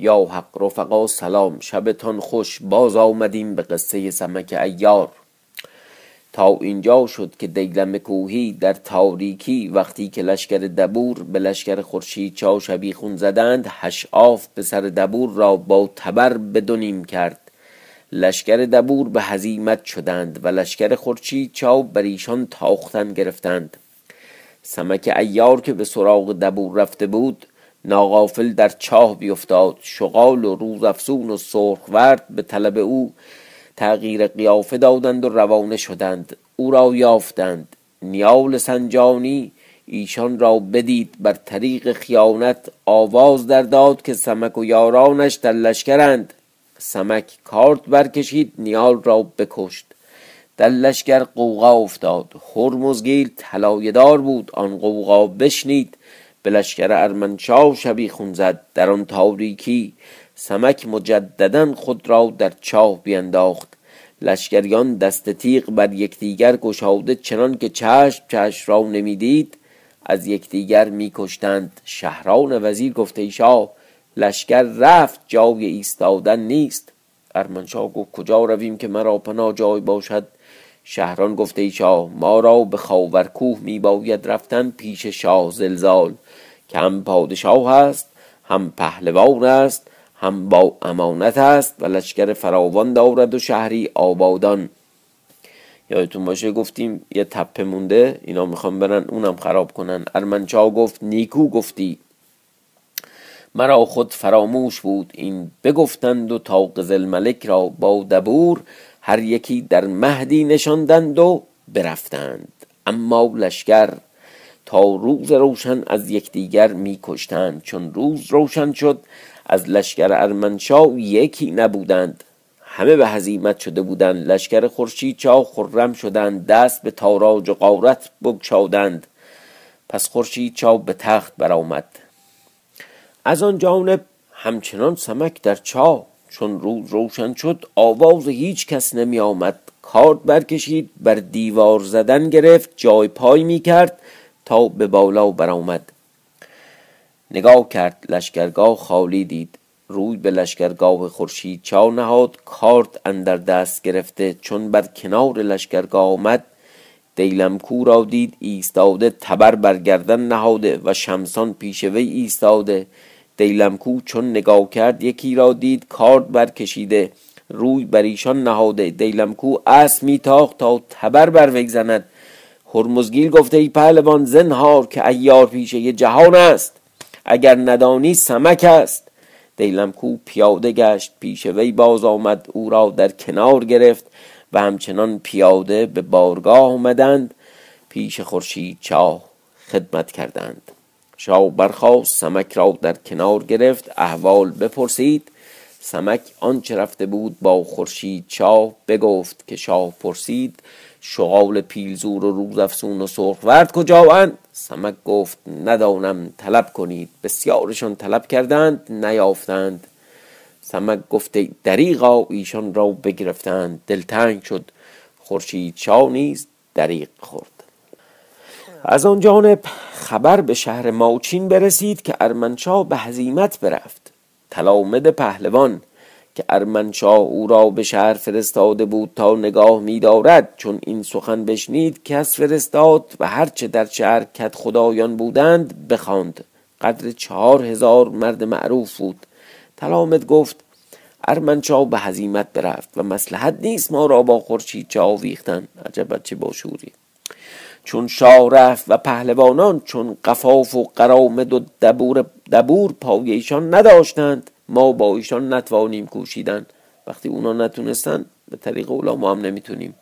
یا حق رفقا سلام، شبتان خوش. باز آمدیم به قصه سمک ایار. تا اینجا شد که دیلم کوهی در تاریکی وقتی که لشکر دبور به لشکر خورشید چا شبیخون زدند، هشعاف به سر دبور را با تبر بدونیم کرد. لشکر دبور به هزیمت شدند و لشکر خورشید چا بر ایشان تاختن گرفتند. سمک ایار که به سراغ دبور رفته بود ناغافل در چاه بیفتاد. شغال و روزافزون و سرخورد به طلب او تغییر قیافه دادند و روانه شدند. او را یافتند. نیال سنجانی ایشان را بدید، بر طریق خیانت آواز در داد که سمک و یارانش در لشکرند. سمک کارد برکشید، نیال را بکشت. در لشکر قوغا افتاد. هرمزگیر طلایه‌دار بود، آن قوغا بشنید، به لشکر ارمنشاه شبیخون زد. در آن تاریکی سمک مجددا خود را در چاه بینداخت. لشکریان دست تیغ بر یکدیگر گشاده چنان که چشم را نمیدید، از یکدیگر میکشتند. شهران وزیر گفت ای شاه، لشکر رفت، جای ایستادن نیست. ارمنشاه گفت کجا رویم که مرا پناه جای باشد؟ شهران گفت ای شاه، ما را به خاور کوه می باید رفتن پیش شاه زلزال که هم پادشاه است، هم پهلوان است، هم با امانت است و لشکر فراوان دارد و شهری آبادان. یادتون باشه گفتیم یه تپه مونده، اینا میخوان برن اونم خراب کنن. ارمنشاه گفت نیکو گفتی، مرا خود فراموش بود. این بگفتند و تا قزل ملک را با دبور هر یکی در مهدی نشاندند و برفتند. اما لشکر تا روز روشن از یکدیگر میکشتند. چون روز روشن شد از لشکر ارمنشاه یکی نبودند، همه به هزیمت شده بودند. لشکر خورشید چا خرم شدند، دست به تاراج و غارت بگشادند. پس خورشید چا به تخت برآمد. از آن جانب همچنان سمک در چاه. چون روز روشن شد آواز هیچ کس نمی آمد. کارد برکشید، بر دیوار زدن گرفت، جای پای می کرد تا به بالا برآمد. نگاه کرد، لشکرگاه خالی دید. روی به لشکرگاه خورشید چا نهاد، کارد اندر دست گرفته. چون بر کنار لشکرگاه آمد، دیلم کو را دید ایستاده، تبر برگردن نهاده و شمسان پیش وی ایستاده. دیلمکو چون نگاه کرد یکی را دید، کارد برکشیده، روی بر ایشان نهاده. دیلمکو اسب میتاخت تا تبر بر وی زند. هرمزگیر گفته ای پهلوان زنهار که عیار پیشه جهان است، اگر ندانی سمک است. دیلمکو پیاده گشت، پیش وی باز آمد، او را در کنار گرفت و همچنان پیاده به بارگاه آمدند. پیش خورشید چاه خدمت کردند. شاه برخاست، سمک را در کنار گرفت، احوال بپرسید. سمک آنچه رفته بود با خورشید چا بگفت که شاه پرسید شغال پیلزور و روزافسون و سرخورد کجااند؟ سمک گفت ندانم، طلب کنید. بسیارشان طلب کردند، نیافتند. سمک گفت دریغا، ایشان را بگرفتند. دلتنگ شد. خورشید چا نیز دریغ خورد. از آن جانب خبر به شهر ماوچین برسید که ارمنشاه به هزیمت برفت. تلامد پهلوان که ارمنشاه او را به شهر فرستاده بود تا نگاه می‌دارد، چون این سخن بشنید کس فرستاد و هرچه در شهر کد خدایان بودند بخواند. قدر 4000 مرد معروف بود. تلامد گفت ارمنشاه به هزیمت برفت و مصلحت نیست ما را با خورشید چا ویختن. عجب بچه باشوری. چون شاه رفت و پهلوانان چون قفاف و قرامد و دبور پایشان نداشتند، ما با ایشان نتوانیم کوشیدن. وقتی اونا نتونستن به طریق اولا ما هم نمیتونیم.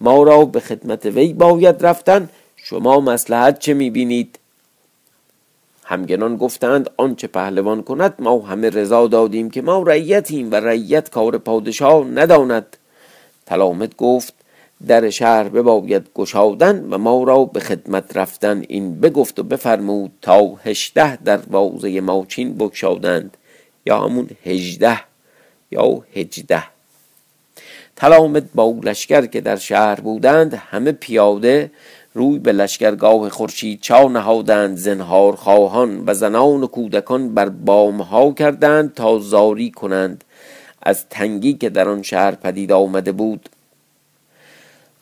ما را به خدمت وی باید رفتن، شما مصلحت چه میبینید؟ همگنان گفتند آنچه پهلوان کند ما همه رضا دادیم که ما رعیتیم و رعیت کار پادشاه نداند. تلامت گفت در شهر بباید گشادن و ما را به خدمت رفتن. این بگفت و بفرمود تا 18 دروازه ماوچین بگشادند، یا همون 18 یا 18. تلامت با لشکر که در شهر بودند همه پیاده روی به لشکرگاه خورشید چا نهادند. زنهار خواهان و زنان و کودکان بر بامها کردند تا زاری کنند از تنگی که در آن شهر پدید آمده بود.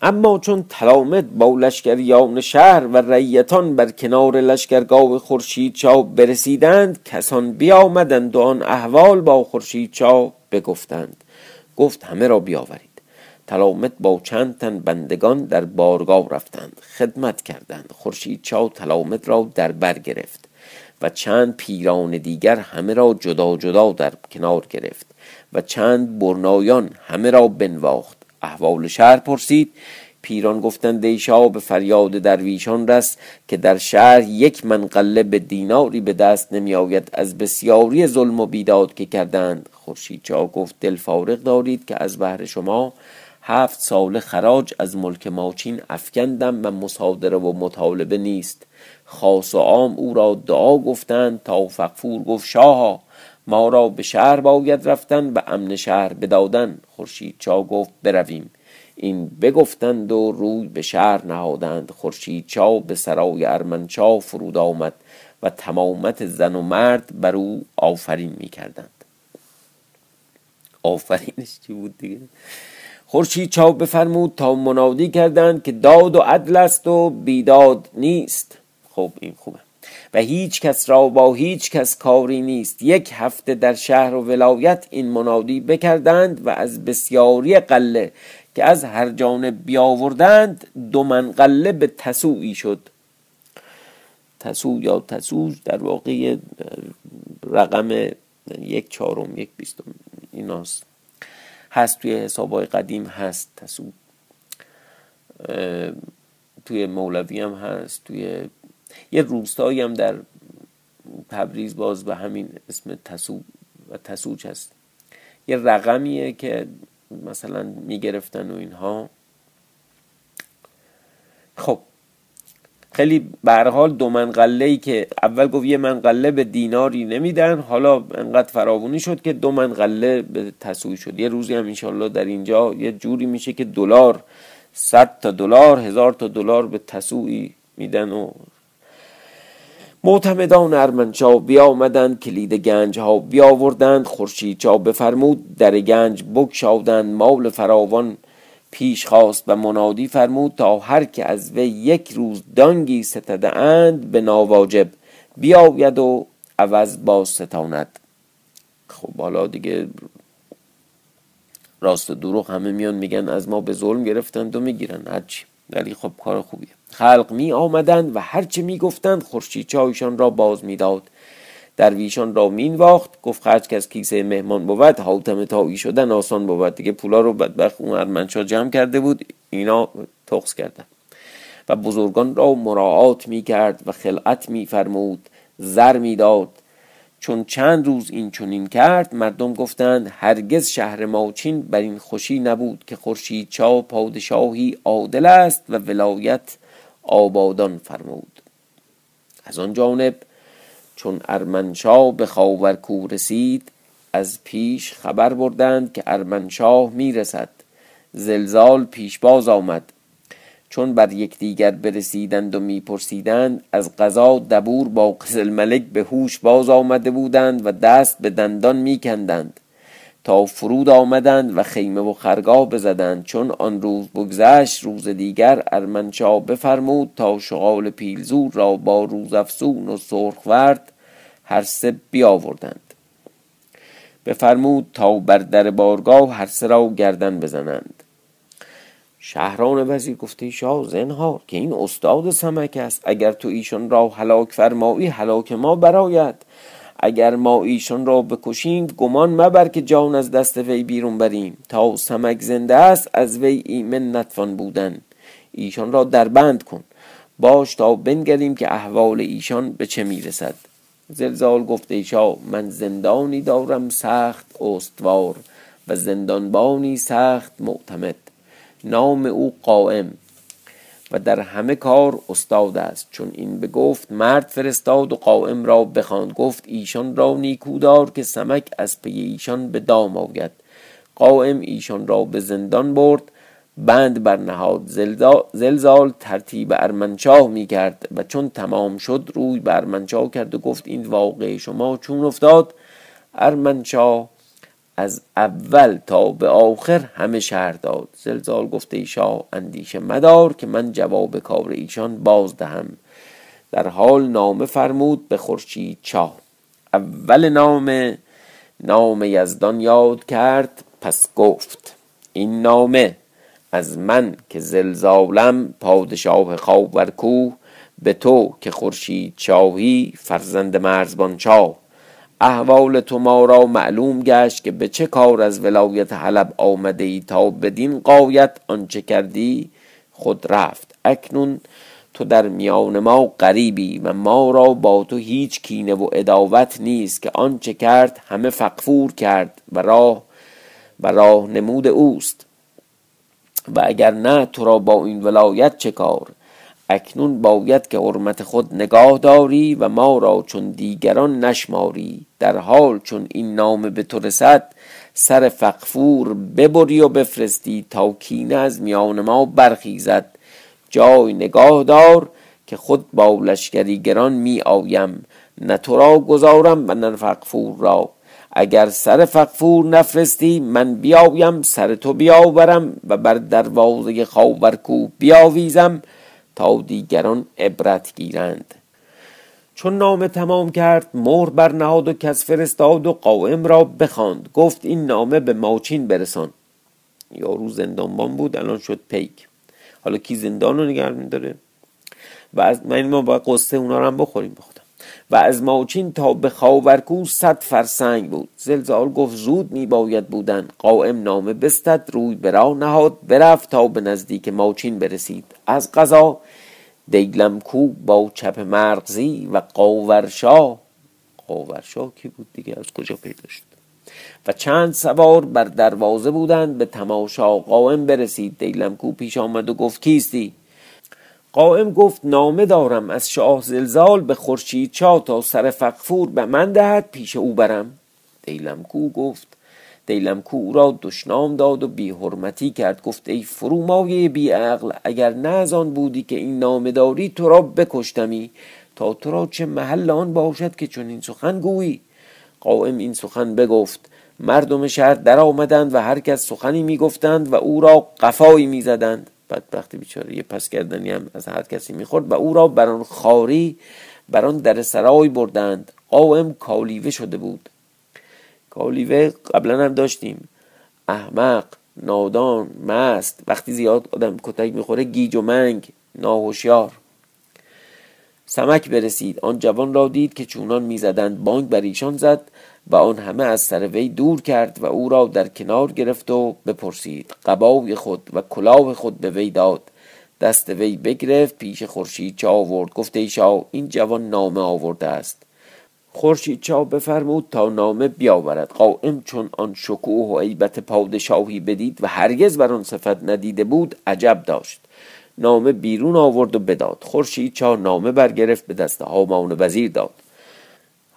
اما چون تلامت با لشکریان شهر و رعیتان بر کنار لشکرگاه خورشید چا برسیدند، کسان بیامدند و آن احوال با خورشید چا بگفتند. گفت همه را بیاورید. تلامت با چند تن بندگان در بارگاه رفتند، خدمت کردند. خورشید چا تلامت را در بر گرفت و چند پیران دیگر همه را جدا جدا در کنار گرفت و چند برنایان همه را بنواخت. احوال شهر پرسید. پیران گفتند ای شاه به فریاد درویشان رس که در شهر یک منقله به دیناری به دست نمی آید از بسیاری ظلم و بیداد که کردند. خورشید چا گفت دل فارغ دارید که از بهر شما 7 سال خراج از ملک ماوچین افکندم و مصادره و مطالبه نیست. خاص و عام او را دعا گفتند تا فغفور گفت شاها ما را به شهر باید رفتن و امن شهر بدادن. خورشید چا گفت برویم. این بگفتند و روی به شهر نهادند. خورشید چا به سرای ارمنشاه فرود آمد و تمامت زن و مرد بر او آفرین می کردند. آفرینش چی بود دیگه؟ خورشید چا بفرمود تا منادی کردند که داد و عدل است و بیداد نیست. خب این خوبه. و هیچ کس را با هیچ کس کاری نیست. 1 هفته در شهر و ولایت این منادی بکردند و از بسیاری قله که از هر جانب بیاوردند 2 منقله به تسویی شد. تسو یا تسوج در واقع رقم 1/4 1/20 ایناست، هست توی حسابای قدیم هست تسو، توی مولوی هم هست، توی یه روستایی هم در تبریز باز به همین اسم تسو و تسوج هست. یه رقمیه که مثلا میگرفتن و اینها. خب خیلی به هر حال 2 منقله‌ای که اول گفت 1 منقله به دیناری نمیدن، حالا انقدر فراوانی شد که 2 منقله به تسویه شد. یه روزی هم انشالله در اینجا یه جوری میشه که دلار 100 تا دلار 1000 تا دلار به تسویه میدن. و معتمدان ارمنشاه بیامدند، کلید گنج ها بیاوردند. خورشید چا بفرمود در گنج بگشادند، مال فراوان پیش خواست و منادی فرمود تا هر که از وی 1 روز دانگی ستده اند به ناواجب بیاید و عوض باز ستاند. خب حالا دیگه راست دروغ همه میان میگن از ما به ظلم گرفتند و میگیرن هرچی، ولی خب کار خوبیه. خلق می آمدند و هرچه می گفتند خورشید چا ایشان را باز می داد. درویشان را می نواخت. گفت هر که از کیسه مهمان بود حاتم تایی شدن آسان بود. دیگه پولا رو بدبخت اون ارمنشاه جمع کرده بود، اینا تخص کردن. و بزرگان را مراعات می کرد و خلعت می فرمود، زر می داد. چون چند روز این چنین کرد مردم گفتند هرگز شهر ماوچین بر این خوشی نبود که خورشید چا پادشاهی عادل است و ولایت آبادان فرمود. از آن جانب چون ارمنشاه به خاورکوه رسید از پیش خبر بردند که ارمنشاه می رسد. زلزال پیش باز آمد. چون بر یکدیگر برسیدند و میپرسیدند از قضا دبور با قزل ملک به هوش باز آمده بودند و دست به دندان میکندند تا فرود آمدند و خیمه و خرگاه بزدند. چون آن روز بگذشت روز دیگر ارمنشاه بفرمود تا شغال پیلزور را با روزافزون و سرخورد هر سه بیاوردند. بفرمود تا بر در بارگاه هر سه را گردن بزنند. شهران وزیر گفته شاه زنهار که این استاد سمک است، اگر تو ایشان را هلاک فرمایی هلاک ما براید، اگر ما ایشان را بکشیم گمان مبر که جان از دست وی بیرون بریم. تا سمک زنده است از وی ایمن نتوان بودن. ایشان را دربند کن باش تا بنگریم که احوال ایشان به چه میرسد. زلزال گفته شاه من زندانی دارم سخت استوار و زندانبانی سخت معتمد. نام او قائم و در همه کار استاد است. چون این بگفت مرد فرستاد و قائم را بخواند. گفت ایشان را نیکودار که سمک از پی ایشان به دام آید. قائم ایشان را به زندان برد، بند برنهاد. زلزال ترتیب ارمنشاه می کرد و چون تمام شد روی به ارمنشاه کرد و گفت این واقع شما چون افتاد؟ ارمنشاه از اول تا به آخر همه شرح داد. زلزال گفت ای شاه اندیشه مدار که من جواب کار ایشان باز دهم. در حال نامه فرمود به خورشید چاه. اول نام یزدان یاد کرد، پس گفت این نامه از من که زلزالم پادشاه خاور کوه به تو که خورشید چاهی فرزند مرزبان چاه. احوال تو ما را معلوم گشت که به چه کار از ولایت حلب آمده ای تا بدین قایت آنچه کردی خود رفت. اکنون تو در میان ما غریبی و ما را با تو هیچ کینه و عداوت نیست که آنچه کرد همه فغفور کرد و راه نمود اوست، و اگر نه تو را با این ولایت چه کار؟ اکنون باید که حرمت خود نگاه داری و ما را چون دیگران نشماری. در حال چون این نام به تو رسد سر فغفور ببری و بفرستی تا کینه از میان ما برخیزد. جای نگاه دار که خود با لشکری گران می آیم، نه تو را گذارم و نه فغفور را. اگر سر فغفور نفرستی من بیایم سر تو بیاورم و بر دروازه خاور کوه بیاویزم تا دیگران عبرت گیرند. چون نامه تمام کرد مهر برنهاد و کس فرستاد و قائم را بخواند. گفت این نامه به ماوچین برسان. یارو زندانبان بود، الان شد پیک. حالا کی زندان رو نگه می‌داره؟ و از ما باید قصه اونا رو هم بخوریم. و از ماوچین تا به خاورکوه 100 فرسنگ بود. زلزال گفت زود میباید بودن. قائم نامه بستد، روی به راه نهاد، برفت تا به نزدیک ماوچین برسید. از قضا دیلم کو با چپ مرغزی و قاورشا کی بود دیگه، از کجا پیدا شد، و چند سوار بر دروازه بودند به تماشا. قائم برسید، دیلم کو پیش آمد و گفت کیستی؟ قائم گفت نامه دارم از شاه زلزال به خورشید چاه تا سر فغفور به من دهد پیش او برم. دیلمکو را دشنام داد و بی حرمتی کرد. گفت ای فرومایه بی عقل، اگر نه از آن بودی که این نامه داری تو را بکشتمی، تا تو را چه محل آن باشد که چون این سخن گویی. قائم این سخن بگفت، مردم شهر در آمدند و هر کس سخنی میگفتند و او را قفایی میزدند. بدبخت بیچاره یه پس کردنی هم از هر کسی میخورد و او را بران خاری بران در سرای بردند. قائم کالیوه شده بود. کالیوه قبلا هم داشتیم، احمق، نادان، مست، وقتی زیاد آدم کتک میخوره گیج و منگ، ناهوشیار. سمک برسید، آن جوان را دید که چونان میزدند، بانگ بر ایشان زد و آن همه از سر وی دور کرد و او را در کنار گرفت و بپرسید. قبای خود و کلاه خود به وی داد، دست وی بگرفت، پیش خورشید چا آورد. گفت ای شاه این جوان نامه آورده است. خورشید چا بفرمود تا نامه بیاورد. قائم چون آن شکوه و هیبت پادشاهی بدید و هرگز بر آن صفت ندیده بود عجب داشت. نامه بیرون آورد و بداد. خورشید چا نامه برگرفت، به دست هامان وزیر داد.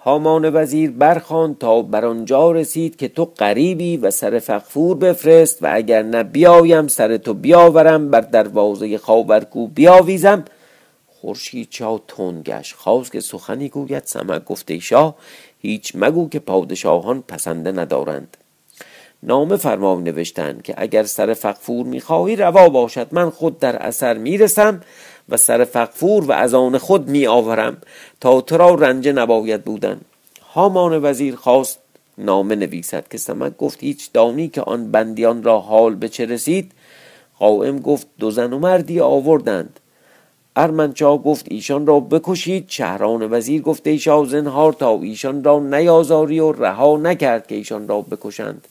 هامان وزیر برخواند تا بر آنجا رسید که تو غریبی و سر فغفور بفرست و اگر نه بیایم سر تو بیاورم بر دروازه خاورکوه بیاویزم. خورشید چا تند گشت، خواست که سخنی گوید. سمک گفت ای شاه هیچ مگو که پادشاهان پسنده ندارند. نامه فرمان نوشتند که اگر سر فغفور میخواهی روا باشد، من خود در اثر میرسم و سر فغفور و از آن خود می آورم تا تو را رنج نباید بودن. هامان وزیر خواست نامه نویسد که سمک گفت هیچ دانی که آن بندیان را حال به چه رسید. قائم گفت دو زن و مردی آوردند. ارمنشاه گفت ایشان را بکشید. شهران وزیر گفت ای شاه زنهار تا ایشان را نیازاری و رها نکرد که ایشان را بکشند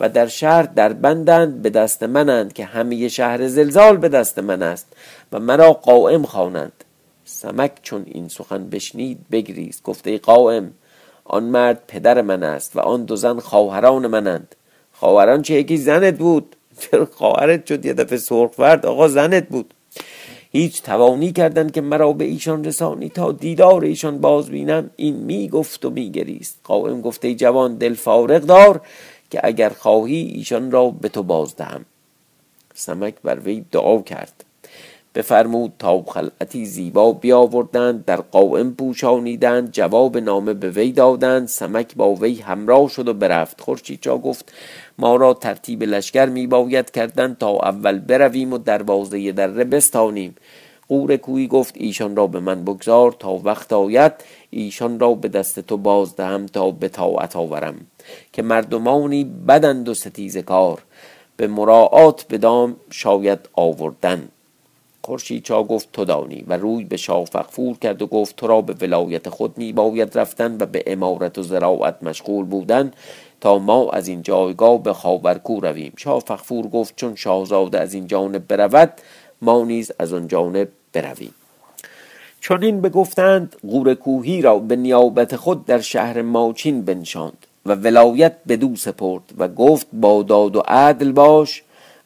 و در شهر در بندند به دست منند که همه شهر زلزال به دست من است و مرا قائم خوانند. سمک چون این سخن بشنید بگریست. گفت ای قائم آن مرد پدر من است و آن دو زن خواهران منند. خواهران چه؟ یکی زنت بود چرا خواهرت شد یه دفعه سرخورد؟ آقا زنت بود. هیچ توانی کردند که مرا به ایشان رسانی تا دیدار ایشان باز بینم. این میگفت و میگریست. قائم گفت ای جوان دل فارغ دار که اگر خواهی ایشان را به تو باز دهم. سمک بر وی دعا کرد. بفرمود تا خلعتی زیبا بیاوردند، در قائم پوشانیدند، جواب نامه به وی دادند. سمک با وی همراه شد و برفت. خورشید چا گفت ما را ترتیب لشکر میباید کردن تا اول برویم و دروازه دره بستانیم. قورکویی گفت ایشان را به من بگذار تا وقت آید ایشان را به دست تو باز دهم تا به طاعت آورم که مردمانی بدند و ستیزه کار، به مراعات بدام شاید آوردن. خورشید چا گفت تو دانی و روی به شافقفور کرد و گفت تو را به ولایت خود می باید رفتن و به امارت و زراعت مشغول بودن تا ما از این جایگاه به خاورکو رویم. شافقفور گفت چون شاهزاده از این جانب برود ما نیز از آن جانب برویم. چون این بگفتند غورکوهی را به نیابت خود در شهر ماوچین بنشاند و ولایت بدو سپرد و گفت با داد و عدل باش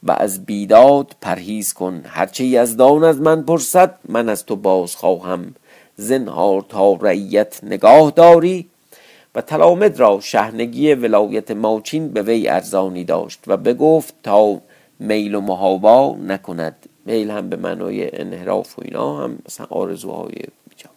و از بیداد پرهیز کن. هرچه یزدان از من پرسد من از تو باز خواهم، زنهار تا رعیت نگاه داری. و تلامت را شهنگی ولایت ماوچین به وی ارزانی داشت و بگفت تا میل و محابا نکند. میل هم به معنای انحراف و اینا هم مثلا آرزوهای بیجا.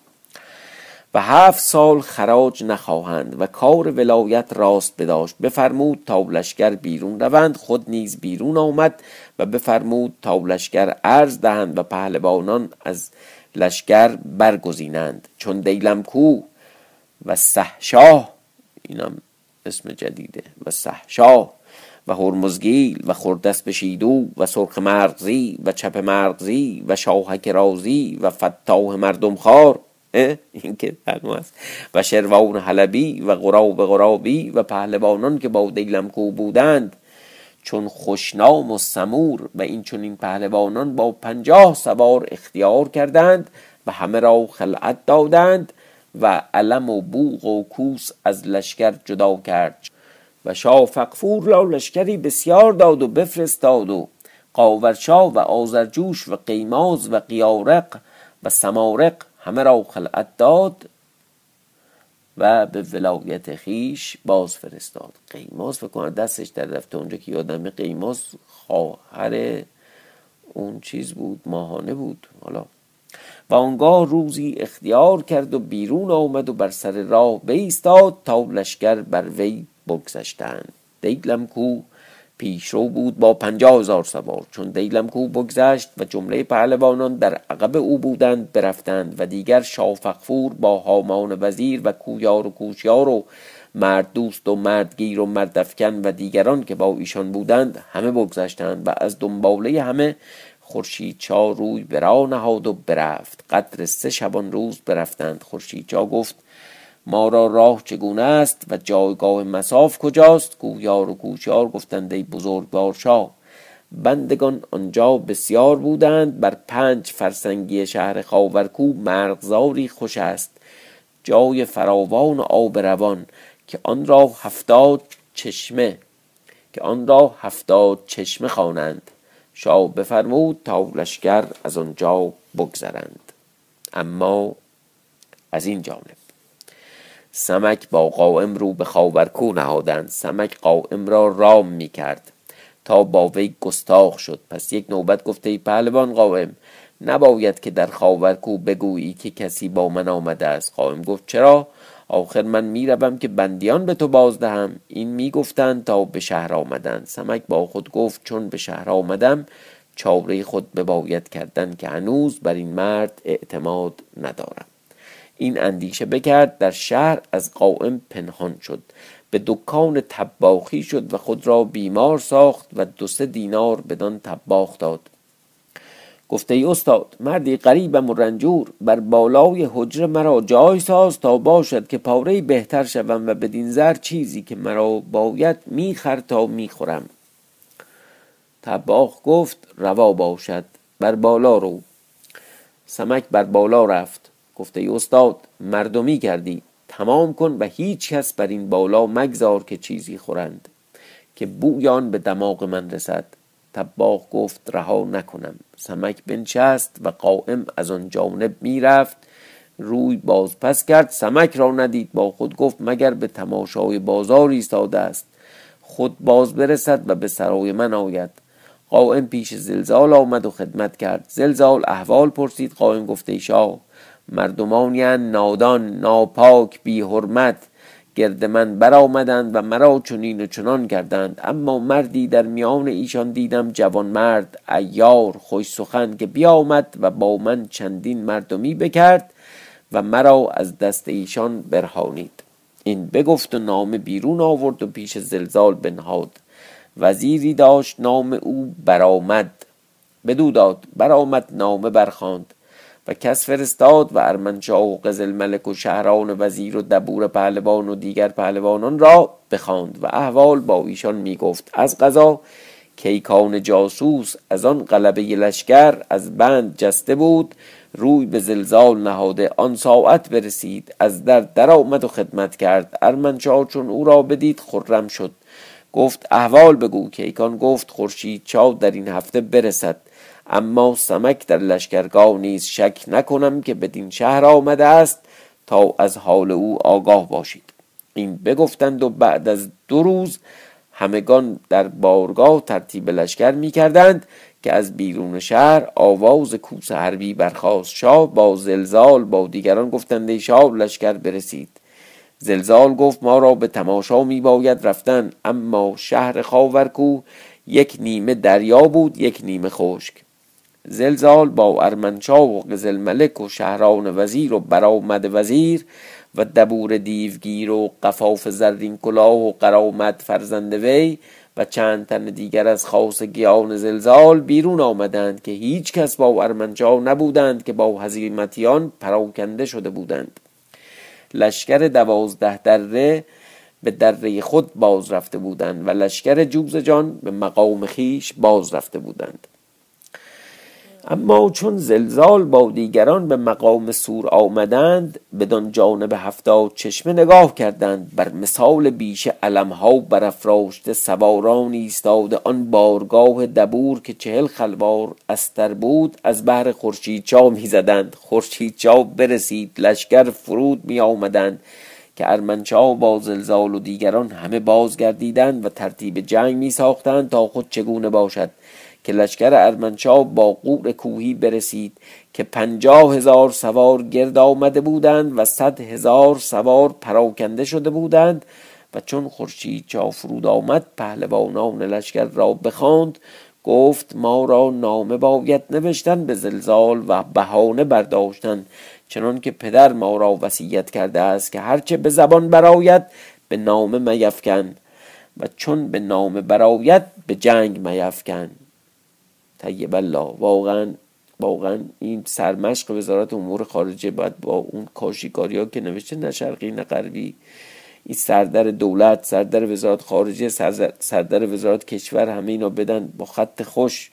و 7 سال خراج نخواهند و کار ولایت راست بداشت. بفرمود تا لشکر بیرون روند. خود نیز بیرون آمد و بفرمود تا لشکر عرض دهند و پهلوانان از لشکر برگزینند. چون دیلم کو و سهشاه، اینم اسم جدیده، و سهشاه و هرمزگیل و خردست بشیدو و سرخ مرغزی و چپ مرغزی و شاهک رازی و فتاه مردم خار این که است و شروان حلبی و غراب غرابی و پهلوانان که با دیلمکو بودند چون خوشنام و سمور و این چون این پهلوانان با 50 سوار اختیار کردند و همه را خلعت دادند و علم و بوق و کوس از لشکر جدا کرد. و شافقفور را لشکری بسیار داد و بفرستاد و قاورشا و آزرجوش و قیماز و قیارق و سمارق همه را خلعت داد و به ولایت خیش باز فرستاد. قیماز فکر کنم دستش در رفته اونجا که یادمه. قیماز خواهر اون چیز بود، ماهانه بود حالا. و آنگاه روزی اختیار کرد و بیرون آمد و بر سر راه بایستاد تا لشکر بر وی بگذشتند. دیلمکو پیشرو بود با 50,000 سوار. چون دیلمکو بگذشت و جمله پهلوانان در عقب او بودند برفتند. و دیگر شافقفور با هامان وزیر و کویار و کوشیار و مرد دوست و مردگیر و مردفکن و دیگران که با ایشان بودند همه بگذشتند و از دنباله همه خورشید چا روی برا نهاد و برفت. قدر 3 شبان روز برفتند. خورشید چا گفت ما را راه چگونه است و جایگاه مساف کجاست؟ کویار و کوشیار گفتند ای بزرگوار شاه، بندگان آنجا بسیار بودند، بر 5 فرسنگی شهر خاورکو مرغزاری خوش است، جای فراوان و آب روان که آن را 70 چشمه خوانند. شاه بفرمود تا لشکر از آنجا بگذرند. اما از این جانب سمک با قائم رو به خاورکو نهادند. سمک قائم را رام می کرد تا با وی گستاخ شد. پس یک نوبت گفته ای پهلوان قائم، نباید که در خاورکو بگویی که کسی با من آمده است. قائم گفت چرا؟ آخر من می روم که بندیان به تو بازدهم. این می گفتند تا به شهر آمدند. سمک با خود گفت چون به شهر آمدم چاره خود بباید کردن که هنوز بر این مرد اعتماد ندارم. این اندیشه بکرد. در شهر از قائم پنهان شد، به دکان طباخی شد و خود را بیمار ساخت و 2-3 دینار بدان طباخ داد. گفته ای استاد، مردی غریبم و رنجور، بر بالای حجره مرا جای ساز تا باشد که پاره بهتر شوم و بدین زر چیزی که مرا باید میخر تا میخورم. طباخ گفت روا باشد، بر بالا رو. سمک بر بالا رفت. گفته ای استاد، مردمی کردی، تمام کن و هیچ کس بر این بالا مگذار که چیزی خورند که بویان به دماغ من رسد. طباخ گفت رها نکنم. سمک بنشست و قائم از آن جانب می رفت. روی باز پس کرد، سمک را ندید. با خود گفت مگر به تماشای بازار ایستاده است، خود باز برسد و به سرای من آید. قائم پیش زلزال آمد و خدمت کرد. زلزال احوال پرسید. قائم گفت ای شاه، مردمانی نادان، ناپاک، بی حرمت گرد من بر آمدند و مرا چنین و چنان کردند. اما مردی در میان ایشان دیدم، جوان مرد، عیار، خوش سخن، که بیامد و با من چندین مردمی بکرد و مرا از دست ایشان برهانید. این بگفت و نام بیرون آورد و پیش زلزال بنهاد. وزیری داشت نام او برآمد، بدو داد. برآمد نامه برخواند و کس فرستاد و ارمنشاه و قزل ملک و شهران وزیر و دبور پهلوان و دیگر پهلوانان را بخواند و احوال با ایشان می گفت. از قضا کیکان جاسوس از آن قلبه لشکر از بند جسته بود، روی به زلزال نهاده. آن ساعت برسید، از در آمد و خدمت کرد. ارمنشاه چون او را بدید خرم شد، گفت احوال بگو. کیکان گفت خورشید چاو در این هفته برسد، اما سمک در لشکرگاه نیز شک نکنم که بدین شهر آمده است تا از حال او آگاه باشید. این بگفتند و بعد از 2 روز همگان در بارگاه ترتیب لشکر می کردند که از بیرون شهر آواز کوس حربی برخاست. شاه با زلزال با دیگران گفتند ای شاه لشکر برسید. زلزال گفت ما را به تماشا می باید رفتن، اما شهر خاورکوه یک نیمه دریا بود، یک نیمه خشک. زلزال با ارمنشاه و قزل ملک و شهران وزیر و برآمد وزیر و دبور دیوگیر و قفاف زرین کلاه و قرامت فرزند وی و چند تن دیگر از خاصگیان زلزال بیرون آمدند که هیچ کس با ارمنشاه نبودند که با هزیمتیان پراکنده شده بودند. لشکر 12 دره به دره خود باز رفته بودند و لشکر جوزجان به مقام خیش باز رفته بودند. اما چون زلزال با دیگران به مقام سور آمدند، بدان جانب 70 چشمه نگاه کردند. بر مثال بیشه علمها برافراشته سواران ایستاده. آن بارگاه دبور که 40 خلوار استر بود، از بهر خورشید چاو می زدند. خورشید چاو برسید، لشکر فرود می آمدند که ارمنشاه با زلزال و دیگران همه بازگردیدند و ترتیب جنگ می ساختند تا خود چگونه باشد. که لشکر ارمنشاه با قور کوهی برسید که 50,000 سوار گرد آمده بودند و 100,000 سوار پراکنده شده بودند. و چون خورشید چا فرود آمد، پهلوانان لشکر را بخواند، گفت ما را نامه باید نوشتن به زلزال و بهانه برداشتن، چنان که پدر ما را وصیت کرده است که هرچه به زبان برآید به نامه میفکن و چون به نامه برآید به جنگ میفکن. طیب الله. واقعا این سرمشق وزارت امور خارجه باید با اون کاشیکاریا که نوشته نه شرقی نه غربی، این سردر دولت، سردر وزارت خارجه، سردر وزارت کشور، همه اینا بدن با خط خوش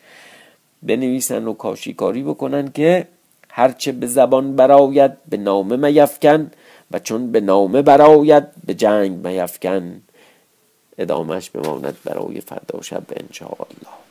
بنویسن و کاشیکاری بکنن که هرچه به زبان برآید به نامه میفکن و چون به نامه برآید به جنگ میفکن. ادامهش بماند برای فردا شب ان شاء الله.